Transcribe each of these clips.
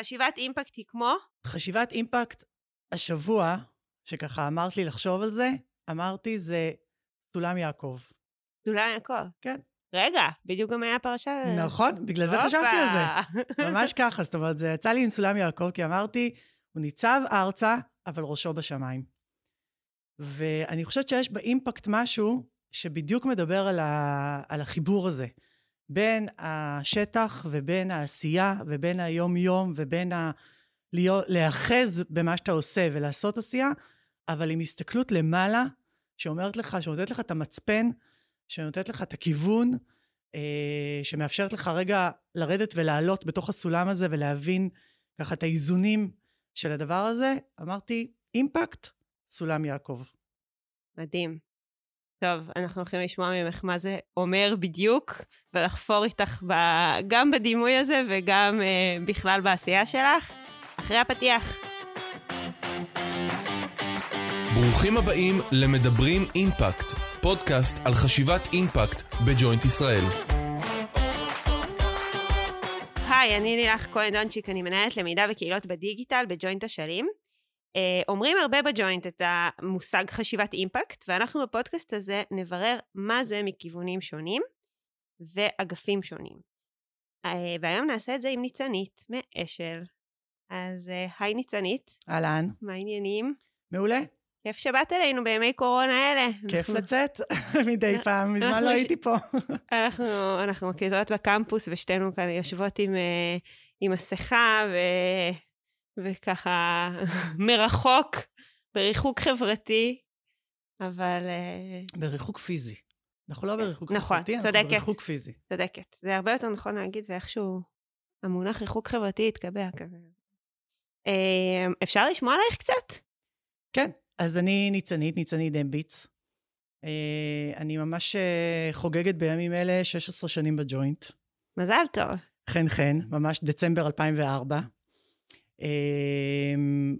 חשיבת אימפקט היא כמו? חשיבת אימפקט השבוע, שככה אמרת לי לחשוב על זה, אמרתי זה סולם יעקב. סולם יעקב? כן. רגע, בדיוק גם היה פרשה. נכון, בגלל זה חשבתי על זה. ממש ככה, זאת אומרת, זה יצא לי עם סולם יעקב, כי אמרתי, הוא ניצב ארצה, אבל ראשו בשמיים. ואני חושבת שיש באימפקט משהו, שבדיוק מדבר על החיבור הזה. בין השטח ובין העשייה, ובין היום-יום, ובין להיאחז במה שאתה עושה ולעשות עשייה, אבל עם הסתכלות למעלה, שאומרת לך, שנותנת לך את המצפן, שנותנת לך את הכיוון, שמאפשרת לך רגע לרדת ולעלות בתוך הסולם הזה, ולהבין ככה את האיזונים של הדבר הזה, אמרתי, אימפקט, סולם יעקב. מדהים. טוב, אנחנו הולכים לשמוע ממך מה זה אומר בדיוק, ולחפור איתך גם בדימוי הזה, וגם בכלל בעשייה שלך, אחרי הפתיח. ברוכים הבאים למדברים אימפקט, פודקאסט על חשיבת אימפקט בג'וינט ישראל. היי, אני לילך כהן דונצ'יק, אני מנהלת למידה וקהילות בדיגיטל בג'וינט אשלים. אומרים הרבה בג'וינט את המושג חשיבת אימפקט, ואנחנו בפודקאסט הזה נברר מה זה מכיוונים שונים ואגפים שונים. והיום נעשה את זה עם ניצנית מאשל. אז היי ניצנית. אהלן. מה העניינים? מעולה. כיף שבאת אלינו בימי קורונה האלה. כיף לצאת מדי פעם, מזמן לא הייתי פה. אנחנו מקליטות בקמפוס, ושתינו כאן יושבות עם מסכה, וככה מרחוק, בריחוק חברתי, אבל... בריחוק פיזי. אנחנו לא בריחוק חברתי, אנחנו בריחוק פיזי. צודקת. זה הרבה יותר נכון להגיד, ואיכשהו המונח ריחוק חברתי התקבע כזה. אפשר לשמוע עלייך קצת? כן. אז אני ניצנית דמביץ. אני ממש חוגגת בימים אלה 16 שנים בג'וינט. מזל טוב. כן, ממש דצמבר 2004.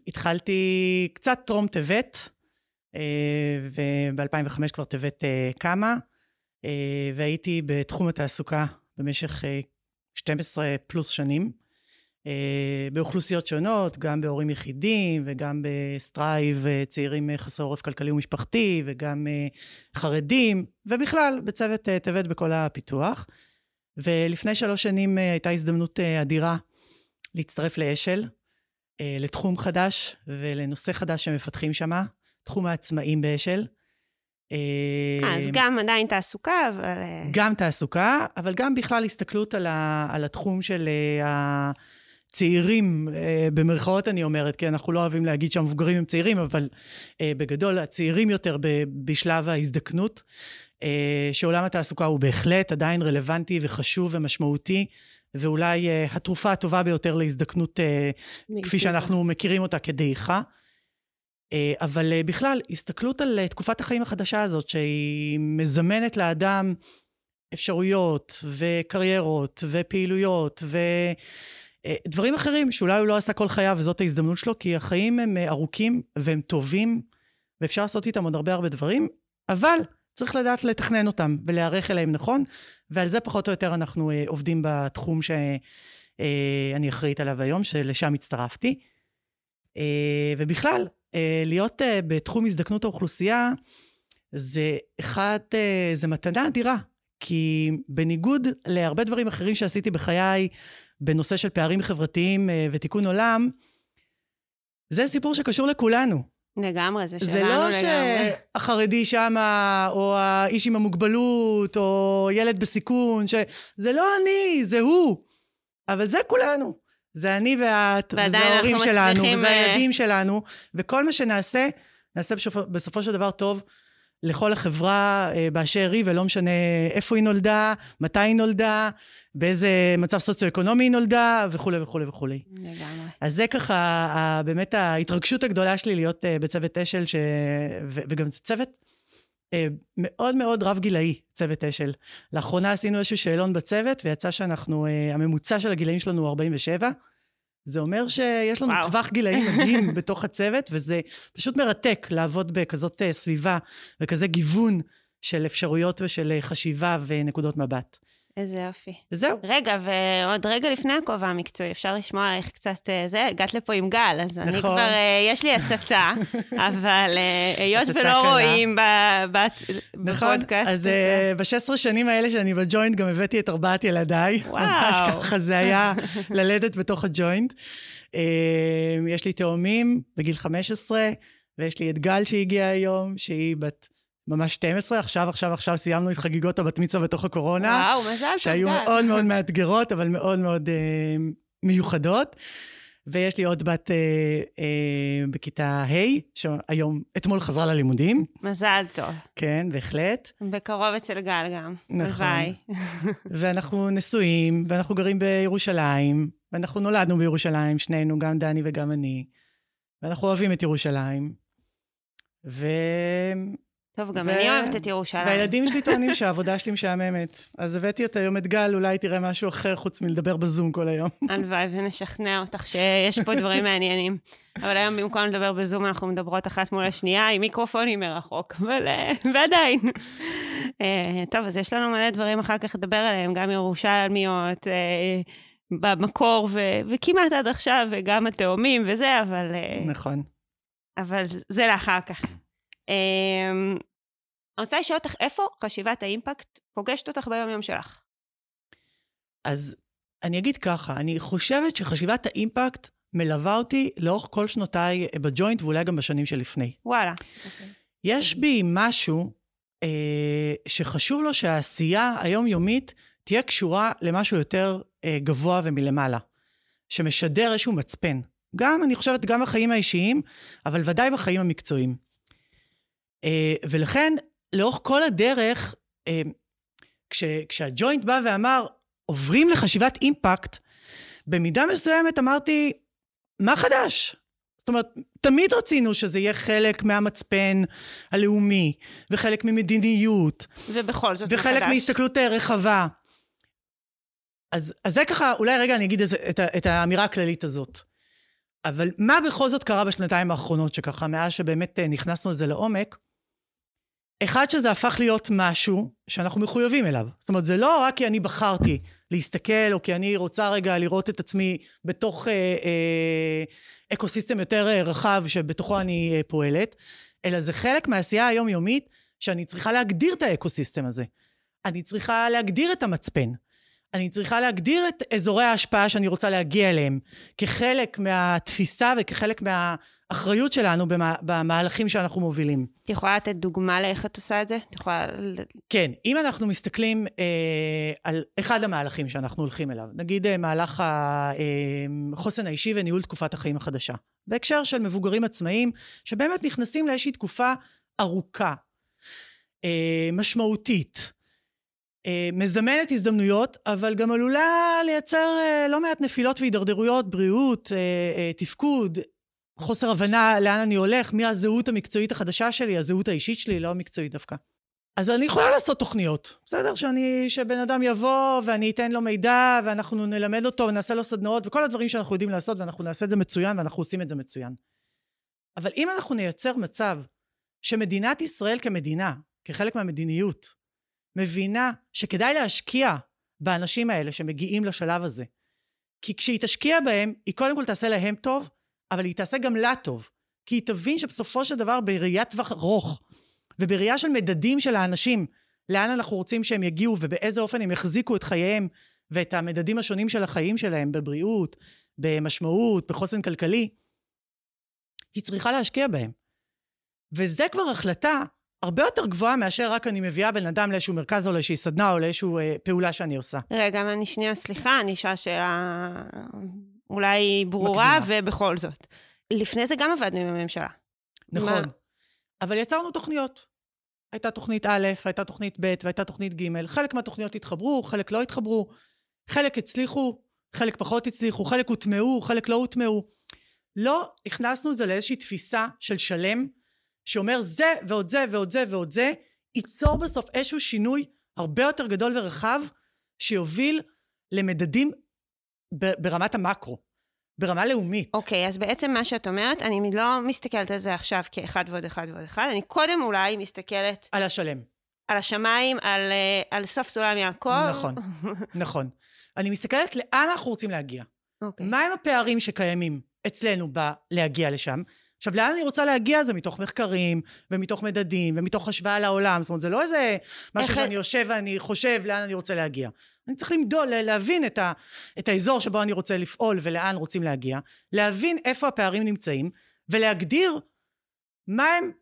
התחלתי קצת טרום טבת, וב-2005 כבר טבת קמה, והייתי בתחום התעסוקה במשך 12 פלוס שנים. באוכלוסיות שונות, גם בהורים יחידים, וגם בסטרייב צעירים חסרי עורף כלכלי ומשפחתי, וגם חרדים, ובכלל בצוות טבת בכל הפיתוח. ולפני 3 שנים הייתה הזדמנות אדירה להצטרף לאשל, לתחום חדש ולנושא חדש שמפתחים שמה, תחום העצמאים באשל. אז גם עדיין תעסוקה, אבל... גם תעסוקה, אבל גם בכלל הסתכלות על התחום של הצעירים, במרכאות אני אומרת, כי אנחנו לא אוהבים להגיד שהמבוגרים הם צעירים, אבל בגדול הצעירים יותר בשלב ההזדקנות, שעולם התעסוקה הוא בהחלט עדיין רלוונטי וחשוב ומשמעותי, ואולי התרופה הטובה ביותר להזדקנות, כפי שאנחנו מכירים אותה כדעיכה. אבל בכלל, הסתכלות על תקופת החיים החדשה הזאת, שהיא מזמנת לאדם אפשרויות וקריירות ופעילויות ודברים אחרים, שאולי הוא לא עשה כל חייו וזאת ההזדמנות שלו, כי החיים הם ארוכים והם טובים, ואפשר לעשות איתם עוד הרבה דברים, אבל צריך לדעת לתכנן אותם ולהיערך אליהם נכון, ועל זה פחות או יותר אנחנו עובדים בתחום שאני אחראית עליו היום, שלשם הצטרפתי, ובכלל, להיות בתחום הזדקנות האוכלוסייה, זה מתנה אדירה, כי בניגוד להרבה דברים אחרים שעשיתי בחיי, בנושא של פערים חברתיים ותיקון עולם, זה סיפור שקשור לכולנו. לגמרי, זה שלנו לגמרי. זה לא שהחרדי שם, או האיש עם המוגבלות, או ילד בסיכון, זה לא אני, זה הוא, אבל זה כולנו. זה אני ואת, וזה ההורים שלנו, וזה הילדים שלנו, וכל מה שנעשה, נעשה בסופו של דבר טוב, לכל החברה באשר היא, ולא משנה איפה היא נולדה, מתי היא נולדה, באיזה מצב סוציו-אקונומי היא נולדה, וכו' וכו' וכו'. לגמרי. אז זה ככה, באמת ההתרגשות הגדולה שלי, להיות בצוות אשל, וגם צוות מאוד מאוד רב גילאי, צוות אשל. לאחרונה עשינו איזשהו שאלון בצוות, ויצא שאנחנו, הממוצע של הגילאים שלנו הוא 47, זה אומר שיש לנו טווח גילאים מדהים בתוך הצוות, וזה פשוט מרתק לעבוד בכזאת סביבה, וכזה גיוון של אפשרויות ושל חשיבה ונקודות מבט. איזה יופי. זהו. רגע, ועוד רגע לפני הכובע המקצועי, אפשר לשמוע עליך קצת, זה, הגעת לפה עם גל, אז נכון. אני כבר, יש לי הצצה, אבל היות ולא רואים נכון, בפודקאסט. אז ב-16 שנים האלה שאני בג'וינט, גם הבאתי את 4 ילדיי. וואו. ממש ככה, זה היה ללדת בתוך הג'וינט. יש לי תאומים בגיל 15, ויש לי את גל שהגיעה היום, שהיא בת... ממש 12, עכשיו סיימנו את חגיגות הבת מצווה בתוך הקורונה. וואו, מזל. שהיו מאוד מאוד מאתגרות, אבל מאוד מאוד מיוחדות. ויש לי עוד בת בכיתה ה', שהיום, אתמול חזרה ללימודים. מזל טוב. כן, בהחלט. בקרוב אצל גל גם. נכון. ביי. ואנחנו נשואים, ואנחנו גרים בירושלים, ואנחנו נולדנו בירושלים, שנינו, גם דני וגם אני. ואנחנו אוהבים את ירושלים. טוב, גם אני אוהבת את ירושלים. והילדים שלי טוענים שהעבודה שלי משעממת. אז הבאתי אותה היום את גל, אולי תראה משהו אחר חוץ מלדבר בזום כל היום. הלוואי, ונשכנע אותך שיש פה דברים מעניינים. אבל היום במקום לדבר בזום, אנחנו מדברות אחת מול השנייה, עם מיקרופונים מרחוק, אבל ועדיין. טוב, אז יש לנו מלא דברים אחר כך לדבר עליהם, גם ירושלמיות, במקור, וכמעט עד עכשיו, וגם התאומים וזה, אבל... נכון. אבל זה לאחר כך. אני רוצה לשאול אותך, איפה חשיבת האימפקט פוגשת אותך ביום יום שלך? אז אני אגיד ככה, אני חושבת שחשיבת האימפקט מלווה אותי לאורך כל שנותיי בג'וינט, ואולי גם בשנים שלפני. וואלה. יש בי משהו שחשוב לו שהעשייה היומיומית תהיה קשורה למשהו יותר גבוה ומלמעלה, שמשדר איזשהו מצפן. גם, אני חושבת, גם בחיים האישיים, אבל ודאי בחיים המקצועיים. ולכן, לאורך כל הדרך, כשהג'וינט בא ואמר, עוברים לחשיבת אימפקט, במידה מסוימת אמרתי, מה חדש? זאת אומרת, תמיד רצינו שזה יהיה חלק מהמצפן הלאומי, וחלק ממדיניות, ובכל זאת וחלק מחדש. מהסתכלות רחבה. אז זה ככה, אולי רגע אני אגיד את האמירה הכללית הזאת. אבל מה בכל זאת קרה בשנתיים האחרונות, שככה מאז שבאמת נכנסנו לזה לעומק, אחד שזה הפך להיות משהו שאנחנו מחויבים אליו. זאת אומרת, זה לא רק כי אני בחרתי להסתכל, או כי אני רוצה רגע לראות את עצמי בתוך אקוסיסטם יותר רחב שבתוכו אני פועלת, אלא זה חלק מהעשייה היומיומית שאני צריכה להגדיר את האקוסיסטם הזה. אני צריכה להגדיר את המצפן. אני צריכה להגדיר את אזורי ההשפעה שאני רוצה להגיע אליהם, כחלק מהתפיסה וכחלק מהאחריות שלנו במהלכים שאנחנו מובילים. את יכולה לתת דוגמה לאיך את עושה את זה? כן, אם אנחנו מסתכלים על אחד המהלכים שאנחנו הולכים אליו, נגיד מהלך החוסן האישי וניהול תקופת החיים החדשה, בהקשר של מבוגרים עצמאיים, שבאמת נכנסים לאיזושהי תקופה ארוכה, משמעותית, מזמנת הזדמנויות, אבל גם עלולה לייצר לא מעט נפילות והידרדרויות, בריאות, תפקוד, חוסר הבנה לאן אני הולך, מי הזהות המקצועית החדשה שלי, הזהות האישית שלי, לא המקצועית דווקא. אז אני יכולה לעשות תוכניות, בסדר? שבן אדם יבוא ואני אתן לו מידע, ואנחנו נלמד אותו ונעשה לו סדנאות, וכל הדברים שאנחנו יודעים לעשות, ואנחנו נעשה את זה מצוין, ואנחנו עושים את זה מצוין. אבל אם אנחנו נייצר מצב שמדינת ישראל כמדינה, כחלק מהמדיניות, מבינה שכדאי להשקיע באנשים האלה שמגיעים לשלב הזה. כי כשהיא תשקיע בהם, היא קודם כל תעשה להם טוב, אבל היא תעשה גם לה טוב. כי היא תבין שבסופו של דבר בראיית טווח ארוך, ובראייה של מדדים של האנשים, לאן אנחנו רוצים שהם יגיעו, ובאיזה אופן הם יחזיקו את חייהם, ואת המדדים השונים של החיים שלהם, בבריאות, במשמעות, בחוסן כלכלי, היא צריכה להשקיע בהם. וזה כבר החלטה, הרבה יותר גבוהה מאשר רק אני מביאה בן אדם לאיזשהו מרכז או לאיזושהי סדנה או לאיזשהו פעולה שאני עושה. רגע, אני שנייה, סליחה, אני אשאל שאלה אולי ברורה מקדימה. ובכל זאת. לפני זה גם עבדנו עם הממשלה. נכון. אבל יצרנו תוכניות. הייתה תוכנית א', הייתה תוכנית ב', והייתה תוכנית ג'. חלק מהתוכניות התחברו, חלק לא התחברו, חלק הצליחו, חלק פחות הצליחו, חלק הוטמעו, חלק לא הוטמעו. לא הכנסנו את זה לאיזושהי תפיסה של שלם, שאומר זה ועוד זה ועוד זה ועוד זה, ייצור בסוף איזשהו שינוי הרבה יותר גדול ורחב, שיוביל למדדים ברמת המקרו, ברמה לאומית. אוקיי, אז בעצם מה שאת אומרת, אני לא מסתכלת על זה עכשיו כאחד ועוד אחד ועוד אחד, אני קודם אולי מסתכלת... על השלם. על השמיים, על סוף סולם יעקב. נכון, נכון. אני מסתכלת לאן אנחנו רוצים להגיע. מה הם הפערים שקיימים אצלנו להגיע לשם? עכשיו, לאן אני רוצה להגיע? זה מתוך מחקרים, ומתוך מדדים, ומתוך השוואה לעולם. זאת אומרת, זה לא איזה משהו שאני יושב ואני חושב לאן אני רוצה להגיע. אני צריך למדוד, להבין את האזור שבו אני רוצה לפעול, ולאן רוצים להגיע, להבין איפה הפערים נמצאים, ולהגדיר מה הם,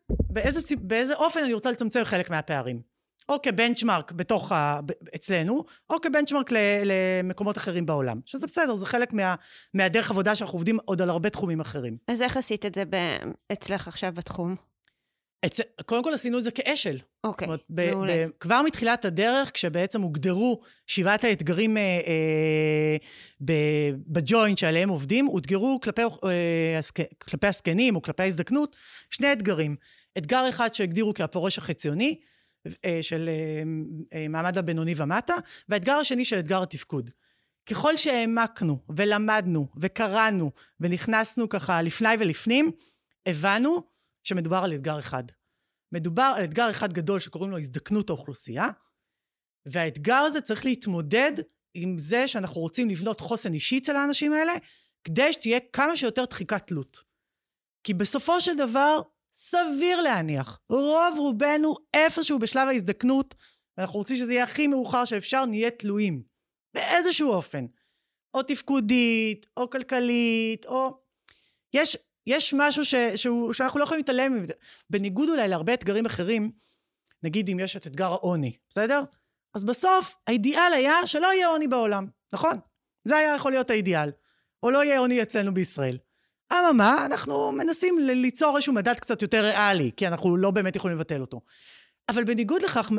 באיזה אופן אני רוצה לצמצם חלק מהפערים. או כבנצ'מרק אצלנו, או כבנצ'מרק למקומות אחרים בעולם. שזה בסדר, זה חלק מהדרך עבודה שאנחנו עובדים עוד על הרבה תחומים אחרים. אז איך עשית את זה אצלך עכשיו בתחום? קודם כל עשינו את זה כאשל. אוקיי, מעולה. כבר מתחילת הדרך, כשבעצם הוגדרו 7 האתגרים בג'וינט שעליהם עובדים, הוגדרו כלפי הסקנים או כלפי ההזדקנות, 2 אתגרים. אתגר אחד שהגדירו כהפורש החציוני, של מעמד הבינוני ומטה, והאתגר השני של אתגר התפקוד. ככל שהעמקנו ולמדנו וקראנו ונכנסנו ככה לפני ולפנים, הבנו שמדובר על אתגר אחד. מדובר על אתגר אחד גדול שקוראים לו הזדקנות האוכלוסייה, והאתגר הזה צריך להתמודד עם זה שאנחנו רוצים לבנות חוסן אישי אצל האנשים האלה, כדי שתהיה כמה שיותר דחיקת תלות. כי בסופו של דבר, סביר להניח, רוב רובנו איפשהו בשלב ההזדקנות, ואנחנו רוצים שזה יהיה הכי מאוחר שאפשר, נהיה תלויים, באיזשהו אופן, או תפקודית, או כלכלית, או... יש משהו שאנחנו לא יכולים להתעלם, בניגוד אולי להרבה אתגרים אחרים, נגיד אם יש את אתגר העוני, בסדר? אז בסוף, האידיאל היה שלא יהיה עוני בעולם, נכון? זה היה יכול להיות האידיאל, או לא יהיה עוני אצלנו בישראל. אבל מה, אנחנו מנסים ליצור איזשהו מדד קצת יותר ריאלי, כי אנחנו לא באמת יכולים לבטל אותו. אבל בניגוד לכך,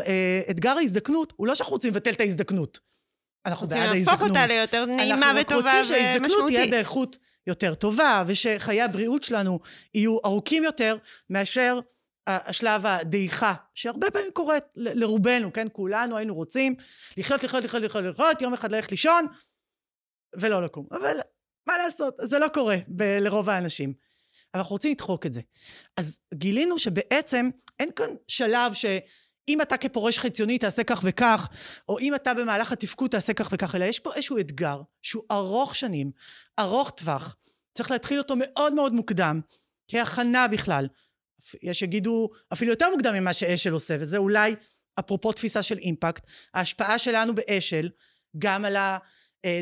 אתגר ההזדקנות, הוא לא שאנחנו רוצים לבטל את ההזדקנות. אנחנו בעד ההזדקנות. רוצים להפוך אותה ליותר נעימה וטובה ומשמעותית. אנחנו רוצים שההזדקנות תהיה באיכות יותר טובה, ושחיי הבריאות שלנו יהיו ארוכים יותר, מאשר השלב הדעיכה, שהרבה פעמים קורית לרובנו, כן? כולנו היינו רוצים לחיות, יום אחד ללכת לישון, ולא לקום. אבל... מה לעשות? זה לא קורה לרוב האנשים. אבל אנחנו רוצים לדחוק את זה. אז גילינו שבעצם אין כאן שלב שאם אתה כפורש חציוני תעשה כך וכך, או אם אתה במהלך התפקוד תעשה כך וכך, אלא יש פה איזשהו אתגר שהוא ארוך שנים, ארוך טווח. צריך להתחיל אותו מאוד מאוד מוקדם, כהכנה בכלל. יש יגידו אפילו יותר מוקדם ממה שאשל עושה, וזה אולי אפרופו תפיסה של אימפקט, ההשפעה שלנו באשל, גם על ה...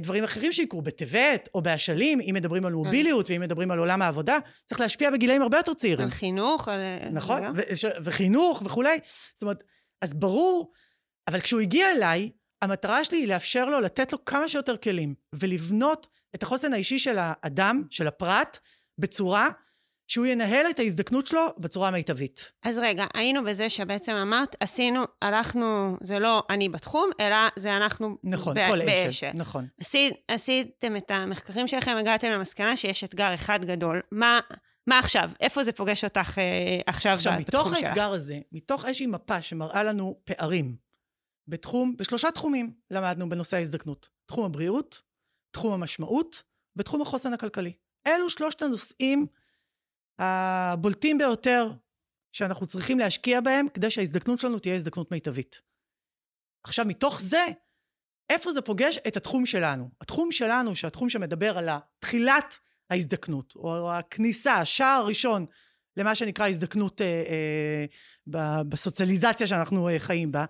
דברים אחרים שיקרו בטבעת או באשלים, אם מדברים על מוביליות ואם מדברים על עולם העבודה, צריך להשפיע בגילאים הרבה יותר צעירים. על חינוך. נכון, וחינוך וכולי. זאת אומרת, אז ברור, אבל כשהוא הגיע אליי, המטרה שלי היא לאפשר לו, לתת לו כמה שיותר כלים, ולבנות את החוסן האישי של האדם, של הפרט, בצורה שהוא ינהל את ההזדקנות שלו בצורה מיטבית. אז רגע, היינו בזה שבעצם אמרת, עשינו, הלכנו, זה לא אני בתחום, אלא זה אנחנו נכון, באשל. נכון. עשיתם את המחקרים שלכם, הגעתם למסקנה שיש אתגר אחד גדול. מה עכשיו? איפה זה פוגש אותך עכשיו בתחום שלך? מתוך האתגר הזה, מתוך איזושהי מפה שמראה לנו פערים, בשלושה תחומים למדנו בנושא ההזדקנות. תחום הבריאות, תחום המשמעות, ותחום החוסן הכלכלי. אלו 3 הנושאים הבולטים ביותר שאנחנו צריכים להשקיע בהם, כדי שההזדקנות שלנו תהיה הזדקנות מיטבית. עכשיו, מתוך זה, איפה זה פוגש את התחום שלנו? התחום שלנו, שהתחום שמדבר על תחילת ההזדקנות, או הכניסה, השער הראשון, למה שנקרא הזדקנות בסוציאליזציה שאנחנו חיים בה,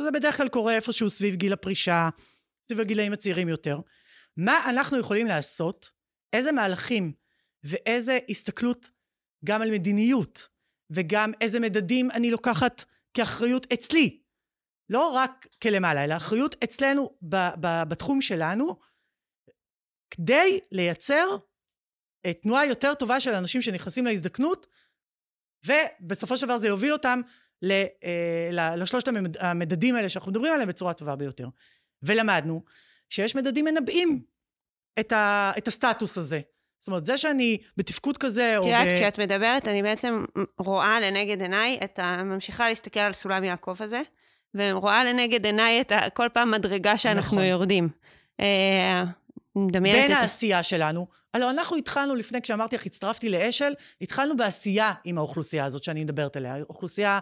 שזה בדרך כלל קורה איפשהו סביב גיל הפרישה, סביב הגילאים הצעירים יותר. מה אנחנו יכולים לעשות? איזה מהלכים ואיזה הסתכלות גם על מדיניות, וגם איזה מדדים אני לוקחת כאחריות אצלי. לא רק כלמעלה, אלא אחריות אצלנו בתחום שלנו, כדי לייצר תנועה יותר טובה של אנשים שנכנסים להזדקנות, ובסופו של דבר זה יוביל אותם לשלושת המדדים האלה שאנחנו מדברים עליהם בצורה טובה ביותר. ולמדנו שיש מדדים מנבאים את הסטטוס הזה. זאת אומרת, זה שאני בתפקוד כזה... תראה, כשאת מדברת, אני בעצם רואה לנגד עיניי, ממשיכה להסתכל על סולם יעקב הזה, ורואה לנגד עיניי כל פעם מדרגה שאנחנו יורדים. בין העשייה שלנו, הלוא אנחנו התחלנו לפני, כשאמרתי לך, הצטרפתי לאשל, התחלנו בעשייה עם האוכלוסייה הזאת שאני מדברת עליה, האוכלוסייה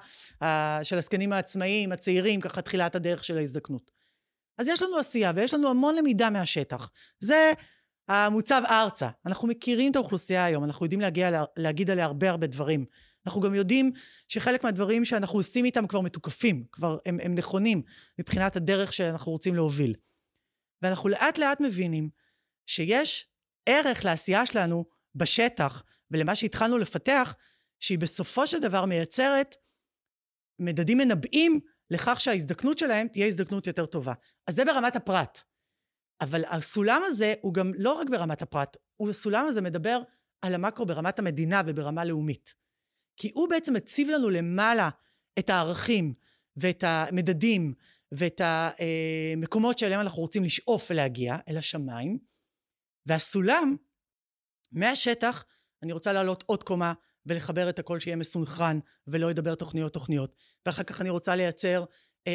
של הסקנים העצמאיים, הצעירים, ככה תחילת הדרך של ההזדקנות. אז יש לנו עשייה, ויש לנו המון למידה מהשטח. זה המוצב ארצה. אנחנו מכירים את האוכלוסייה היום, אנחנו יודעים להגיד עליה הרבה הרבה דברים. אנחנו גם יודעים שחלק מהדברים שאנחנו עושים איתם כבר מתוקפים, כבר הם נכונים, מבחינת הדרך שאנחנו רוצים להוביל. ואנחנו לאט לאט מבינים שיש ערך לעשייה שלנו בשטח, ולמה שהתחלנו לפתח, שהיא בסופו של דבר מייצרת מדדים מנבאים לכך שההזדקנות שלהם תהיה הזדקנות יותר טובה. אז זה ברמת הפרט. אבל הסולם הזה הוא גם לא רק ברמת הפרט, הסולם הזה מדבר על המקרו ברמת המדינה וברמה לאומית. כי הוא בעצם מציב לנו למעלה את הערכים ואת המדדים ואת המקומות שאליהם אנחנו רוצים לשאוף ולהגיע, אל השמיים. והסולם, מהשטח, אני רוצה לעלות עוד קומה ולחבר את הכל שיהיה מסונכרן ולא ידבר תוכניות. ואחר כך אני רוצה לייצר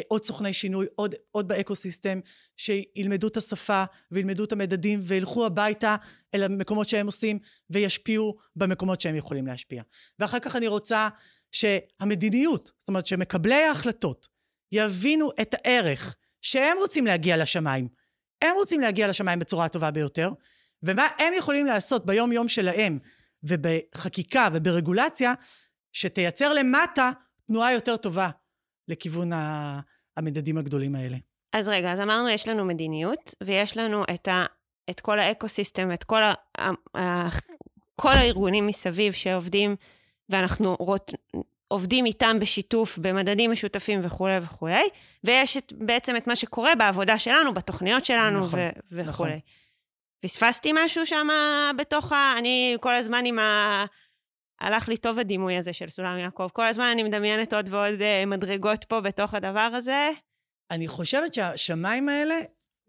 עוד סוכני שינוי, עוד באקוסיסטם, שילמדו את השפה וילמדו את המדדים וילכו הביתה אל המקומות שהם עושים וישפיעו במקומות שהם יכולים להשפיע. ואחר כך אני רוצה שהמדיניות, זאת אומרת שמקבלי ההחלטות, יבינו את הערך שהם רוצים להגיע לשמיים. הם רוצים להגיע לשמיים בצורה הטובה ביותר, ומה הם יכולים לעשות ביום יום שלהם, ובחקיקה וברגולציה, שתייצר למטה תנועה יותר טובה לכיוון המדדים הגדולים האלה. אז רגע, אז אמרנו יש לנו מדיניות, ויש לנו את כל האקוסיסטם, את כל הארגונים מסביב שעובדים, ואנחנו עובדים איתם בשיתוף, במדדים משותפים וכו' וכו'. ויש בעצם את מה שקורה בעבודה שלנו, בתוכניות שלנו נכון, וכו'. נכון. פספסתי משהו שם בתוך אני כל הזמן עם הלך לי טוב הדימוי הזה של סולם יעקב, כל הזמן אני מדמיינת עוד ועוד מדרגות פה בתוך הדבר הזה. אני חושבת שהשמיים האלה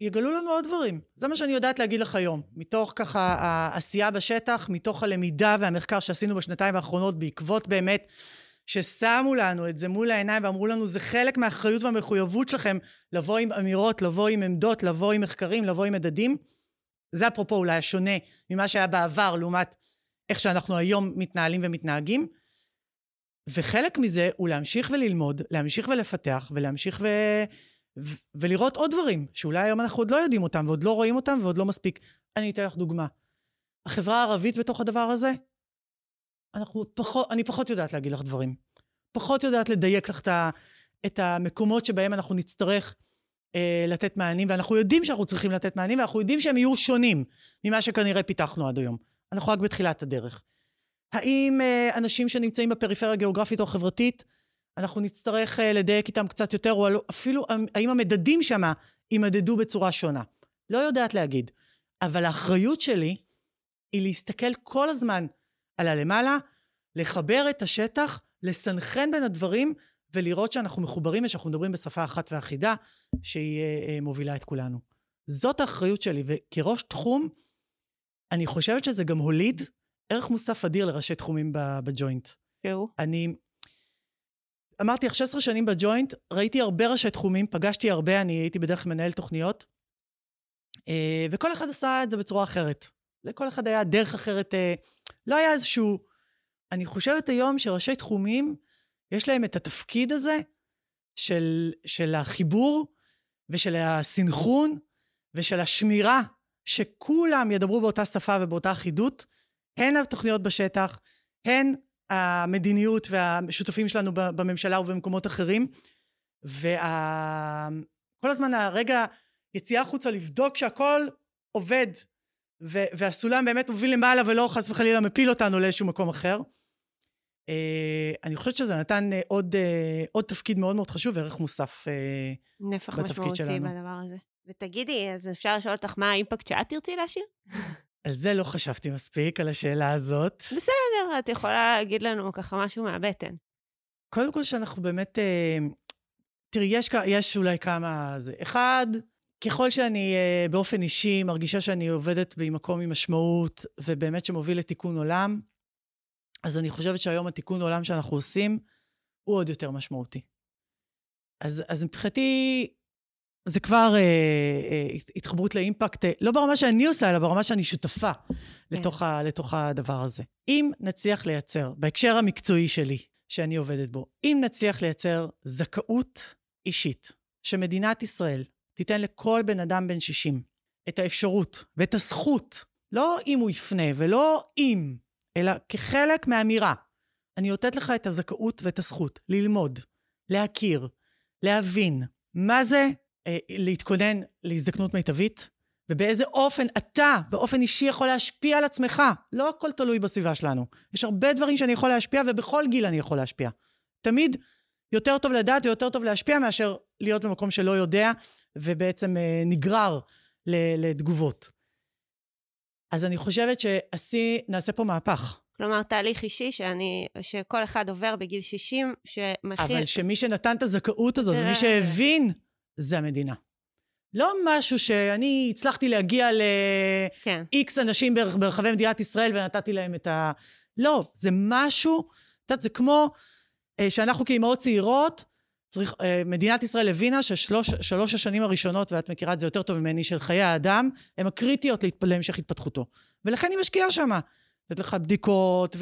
יגלו לנו עוד דברים. זה מה שאני יודעת להגיד לך היום, מתוך ככה העשייה בשטח, מתוך הלמידה והמחקר שעשינו בשנתיים האחרונות, בעקבות באמת ששמו לנו את זה מול העיניים ואמרו לנו, זה חלק מהאחריות והמחויבות שלכם, לבוא עם אמירות, לבוא עם עמדות, לבוא עם מחקרים, לבוא עם מדדים. זה אפרופו אולי השונה ממה שהיה בעבר, לעומת איך שאנחנו היום מתנהלים ומתנהגים. וחלק מזה הוא להמשיך וללמוד, להמשיך ולפתח, ולהמשיך ולראות עוד דברים, שאולי היום אנחנו עוד לא יודעים אותם, ועוד לא רואים אותם, ועוד לא מספיק. אני אתן לך דוגמה. החברה הערבית בתוך הדבר הזה, אני פחות יודעת להגיד לך דברים. פחות יודעת לדייק לך את המקומות שבהם אנחנו נצטרך לתת מענים, ואנחנו יודעים שאנחנו צריכים לתת מענים, ואנחנו יודעים שהם יהיו שונים ממה שכנראה פיתחנו עד היום. אנחנו רק בתחילת הדרך. האם אנשים שנמצאים בפריפריה הגיאוגרפית או חברתית, אנחנו נצטרך לדייק איתם קצת יותר, או אפילו האם המדדים שמה יימדדו בצורה שונה? לא יודעת להגיד. אבל האחריות שלי היא להסתכל כל הזמן על הלמעלה, לחבר את השטח, לסנחן בין הדברים, ולראות שאנחנו מחוברים ושאנחנו מדברים בשפה אחת ואחידה, שהיא מובילה את כולנו. זאת האחריות שלי, וכראש תחום, אני חושבת שזה גם הוליד ערך מוסף אדיר לראשי תחומים בג'וינט. אני אמרתי, 16 שנים בג'וינט, ראיתי הרבה ראשי תחומים, פגשתי הרבה, אני הייתי בדרך מנהל תוכניות, וכל אחד עשה את זה בצורה אחרת. לכל אחד היה דרך אחרת, לא היה איזשהו, אני חושבת היום שראשי תחומים, יש להם את התפקיד הזה, של החיבור, ושל הסינכרון, ושל השמירה, שכולם ידברו באותה שפה ובאותה אחידות, הן התוכניות בשטח, הן המדיניות והשותפים שלנו בממשלה ובמקומות אחרים, כל הזמן הרגע יציאה חוצה לבדוק שהכל עובד, והסולם באמת מוביל למעלה ולא חס וחלילה מפיל אותנו לאיזשהו מקום אחר. אני חושבת שזה נתן עוד תפקיד מאוד מאוד חשוב וערך מוסף בתפקיד שלנו. נפח משמעותי בדבר הזה. ותגידי, אז אפשר לשאול אותך מה האימפקט שאת תרצי להשאיר? על זה לא חשבתי מספיק, על השאלה הזאת. בסדר, את יכולה להגיד לנו ככה משהו מהבטן. קודם כל שאנחנו באמת, תראי, יש אולי כמה זה. אחד, ככל שאני באופן אישי מרגישה שאני עובדת במקום עם משמעות, ובאמת שמוביל לתיקון עולם, אז אני חושבת שהיום התיקון עולם שאנחנו עושים, הוא עוד יותר משמעותי. אז מבחינתי, זה כבר התחברות לאימפקט, לא ברמה שאני עושה, אלא ברמה שאני שותפה לתוך הדבר הזה. אם נצליח לייצר, בהקשר המקצועי שלי, שאני עובדת בו, אם נצליח לייצר זכאות אישית, שמדינת ישראל תיתן לכל בן אדם בן 60, את האפשרות ואת הזכות, לא אם הוא יפנה ולא אם, אלא כחלק מהאמירה, אני נותנת לך את הזכאות ואת הזכות, ללמוד, להכיר, להבין, מה זה להתכונן להזדקנות מיטבית, ובאיזה אופן אתה, באופן אישי, יכול להשפיע על עצמך. לא הכל תלוי בסביבה שלנו. יש הרבה דברים שאני יכול להשפיע, ובכל גיל אני יכול להשפיע. תמיד יותר טוב לדעת, ויותר טוב להשפיע, מאשר להיות במקום שלא יודע, ובעצם נגרר לתגובות. אז אני חושבת שנעשה פה מהפך. כלומר, תהליך אישי שכל אחד עובר בגיל 60, שמכיל... אבל שמי שנתן את הזכאות הזאת, ומי שהבין, זה המדינה. לא משהו שאני הצלחתי להגיע ל-X אנשים ברחבי מדינת ישראל, ונתתי להם את ה... לא, זה משהו, זה כמו שאנחנו כאימהות צעירות, מדינת ישראל הבינה ששלוש השנים הראשונות, ואת מכירה את זה יותר טוב ממני, של חיי האדם, הן הקריטיות להמשך התפתחותו. ולכן היא משקיעה שמה. לתת לך בדיקות,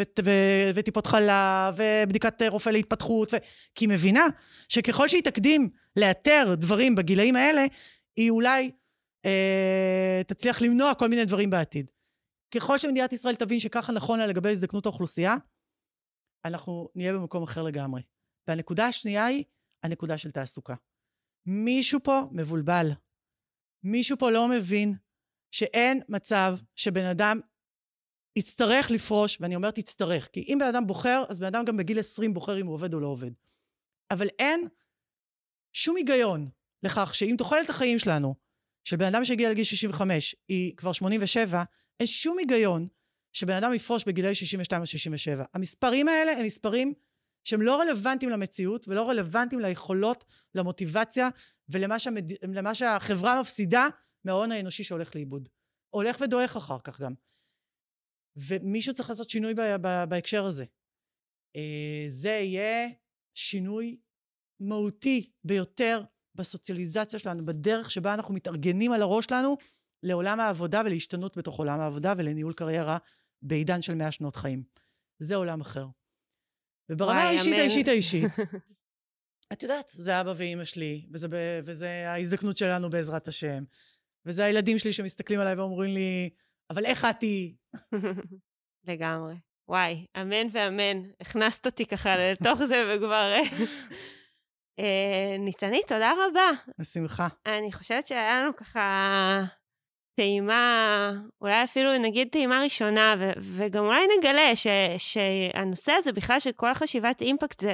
וטיפות חלה, ובדיקת רופא להתפתחות, כי היא מבינה שככל שהיא תקדים לאתר דברים בגילאים האלה, היא אולי תצליח למנוע כל מיני דברים בעתיד. ככל שמדינת ישראל תבין שככה נכון לה לגבי הזדקנות האוכלוסייה, אנחנו נהיה במקום אחר לגמרי. והנקודה השנייה היא הנקודה של תעסוקה. מישהו פה מבולבל. מישהו פה לא מבין שאין מצב שבן אדם יצטרך לפרוש, ואני אומרת יצטרך, כי אם בן אדם בוחר, אז בן אדם גם בגיל 20 בוחר אם הוא עובד או לא עובד. אבל אין שום היגיון לכך שאם תוחלת החיים שלנו, של בן אדם שהגיע לגיל 65, היא כבר 87, אין שום היגיון שבן אדם יפרוש בגילי 62 או 67. המספרים האלה הם מספרים שהם לא רלוונטיים למציאות, ולא רלוונטיים ליכולות, למוטיבציה, ולמה שהחברה מפסידה מההון האנושי שהולך לאיבוד. הולך ודועך אחר כך גם. ומישהו צריך לעשות שינוי בהקשר הזה. זה יהיה שינוי מהותי ביותר בסוציאליזציה שלנו, בדרך שבה אנחנו מתארגנים על הראש שלנו, לעולם העבודה ולהשתנות בתוך עולם העבודה, ולניהול קריירה בעידן של 100 שנות חיים. זה עולם אחר. וברמה האישית, את יודעת, זה אבא ואמא שלי, וזה ההזדקנות שלנו בעזרת השם, וזה הילדים שלי שמסתכלים עליי ואומרים לי, אבל איך עתי? לגמרי. וואי, אמן ואמן. הכנסת אותי ככה לתוך זה וכבר... ניצני, תודה רבה. בשמחה. אני חושבת שהיה לנו ככה טעימה, אולי אפילו נגיד טעימה ראשונה, וגם אולי נגלה שהנושא הזה בכלל של כל חשיבת אימפקט,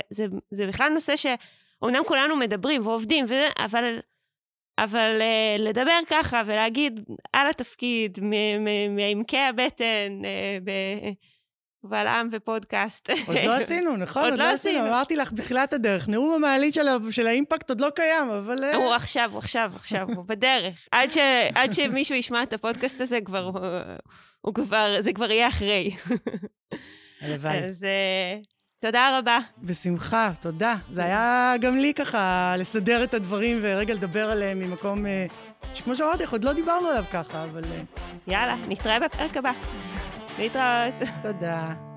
זה בכלל נושא שאומנם כולנו מדברים ועובדים, אבל... אבל לדבר ככה ולהגיד על התפקיד, מעמקי הבטן, קבל עם ופודקאסט. עוד לא עשינו, נכון? עוד לא עשינו. אמרתי לך בתחילת הדרך, נאום המעלית של האימפקט עוד לא קיים, אבל... הוא עכשיו, הוא עכשיו, עכשיו, הוא בדרך. עד שמישהו ישמע את הפודקאסט הזה, זה כבר יהיה אחרי. הלוואי. אז... תודה רבה. בשמחה, תודה. זה היה גם לי ככה לסדר את הדברים ורגע לדבר עליהם ממקום שכמו שאמרתי, עוד לא דיברנו עליו ככה, אבל... יאללה, נתראה בפרק הבא. להתראות. תודה.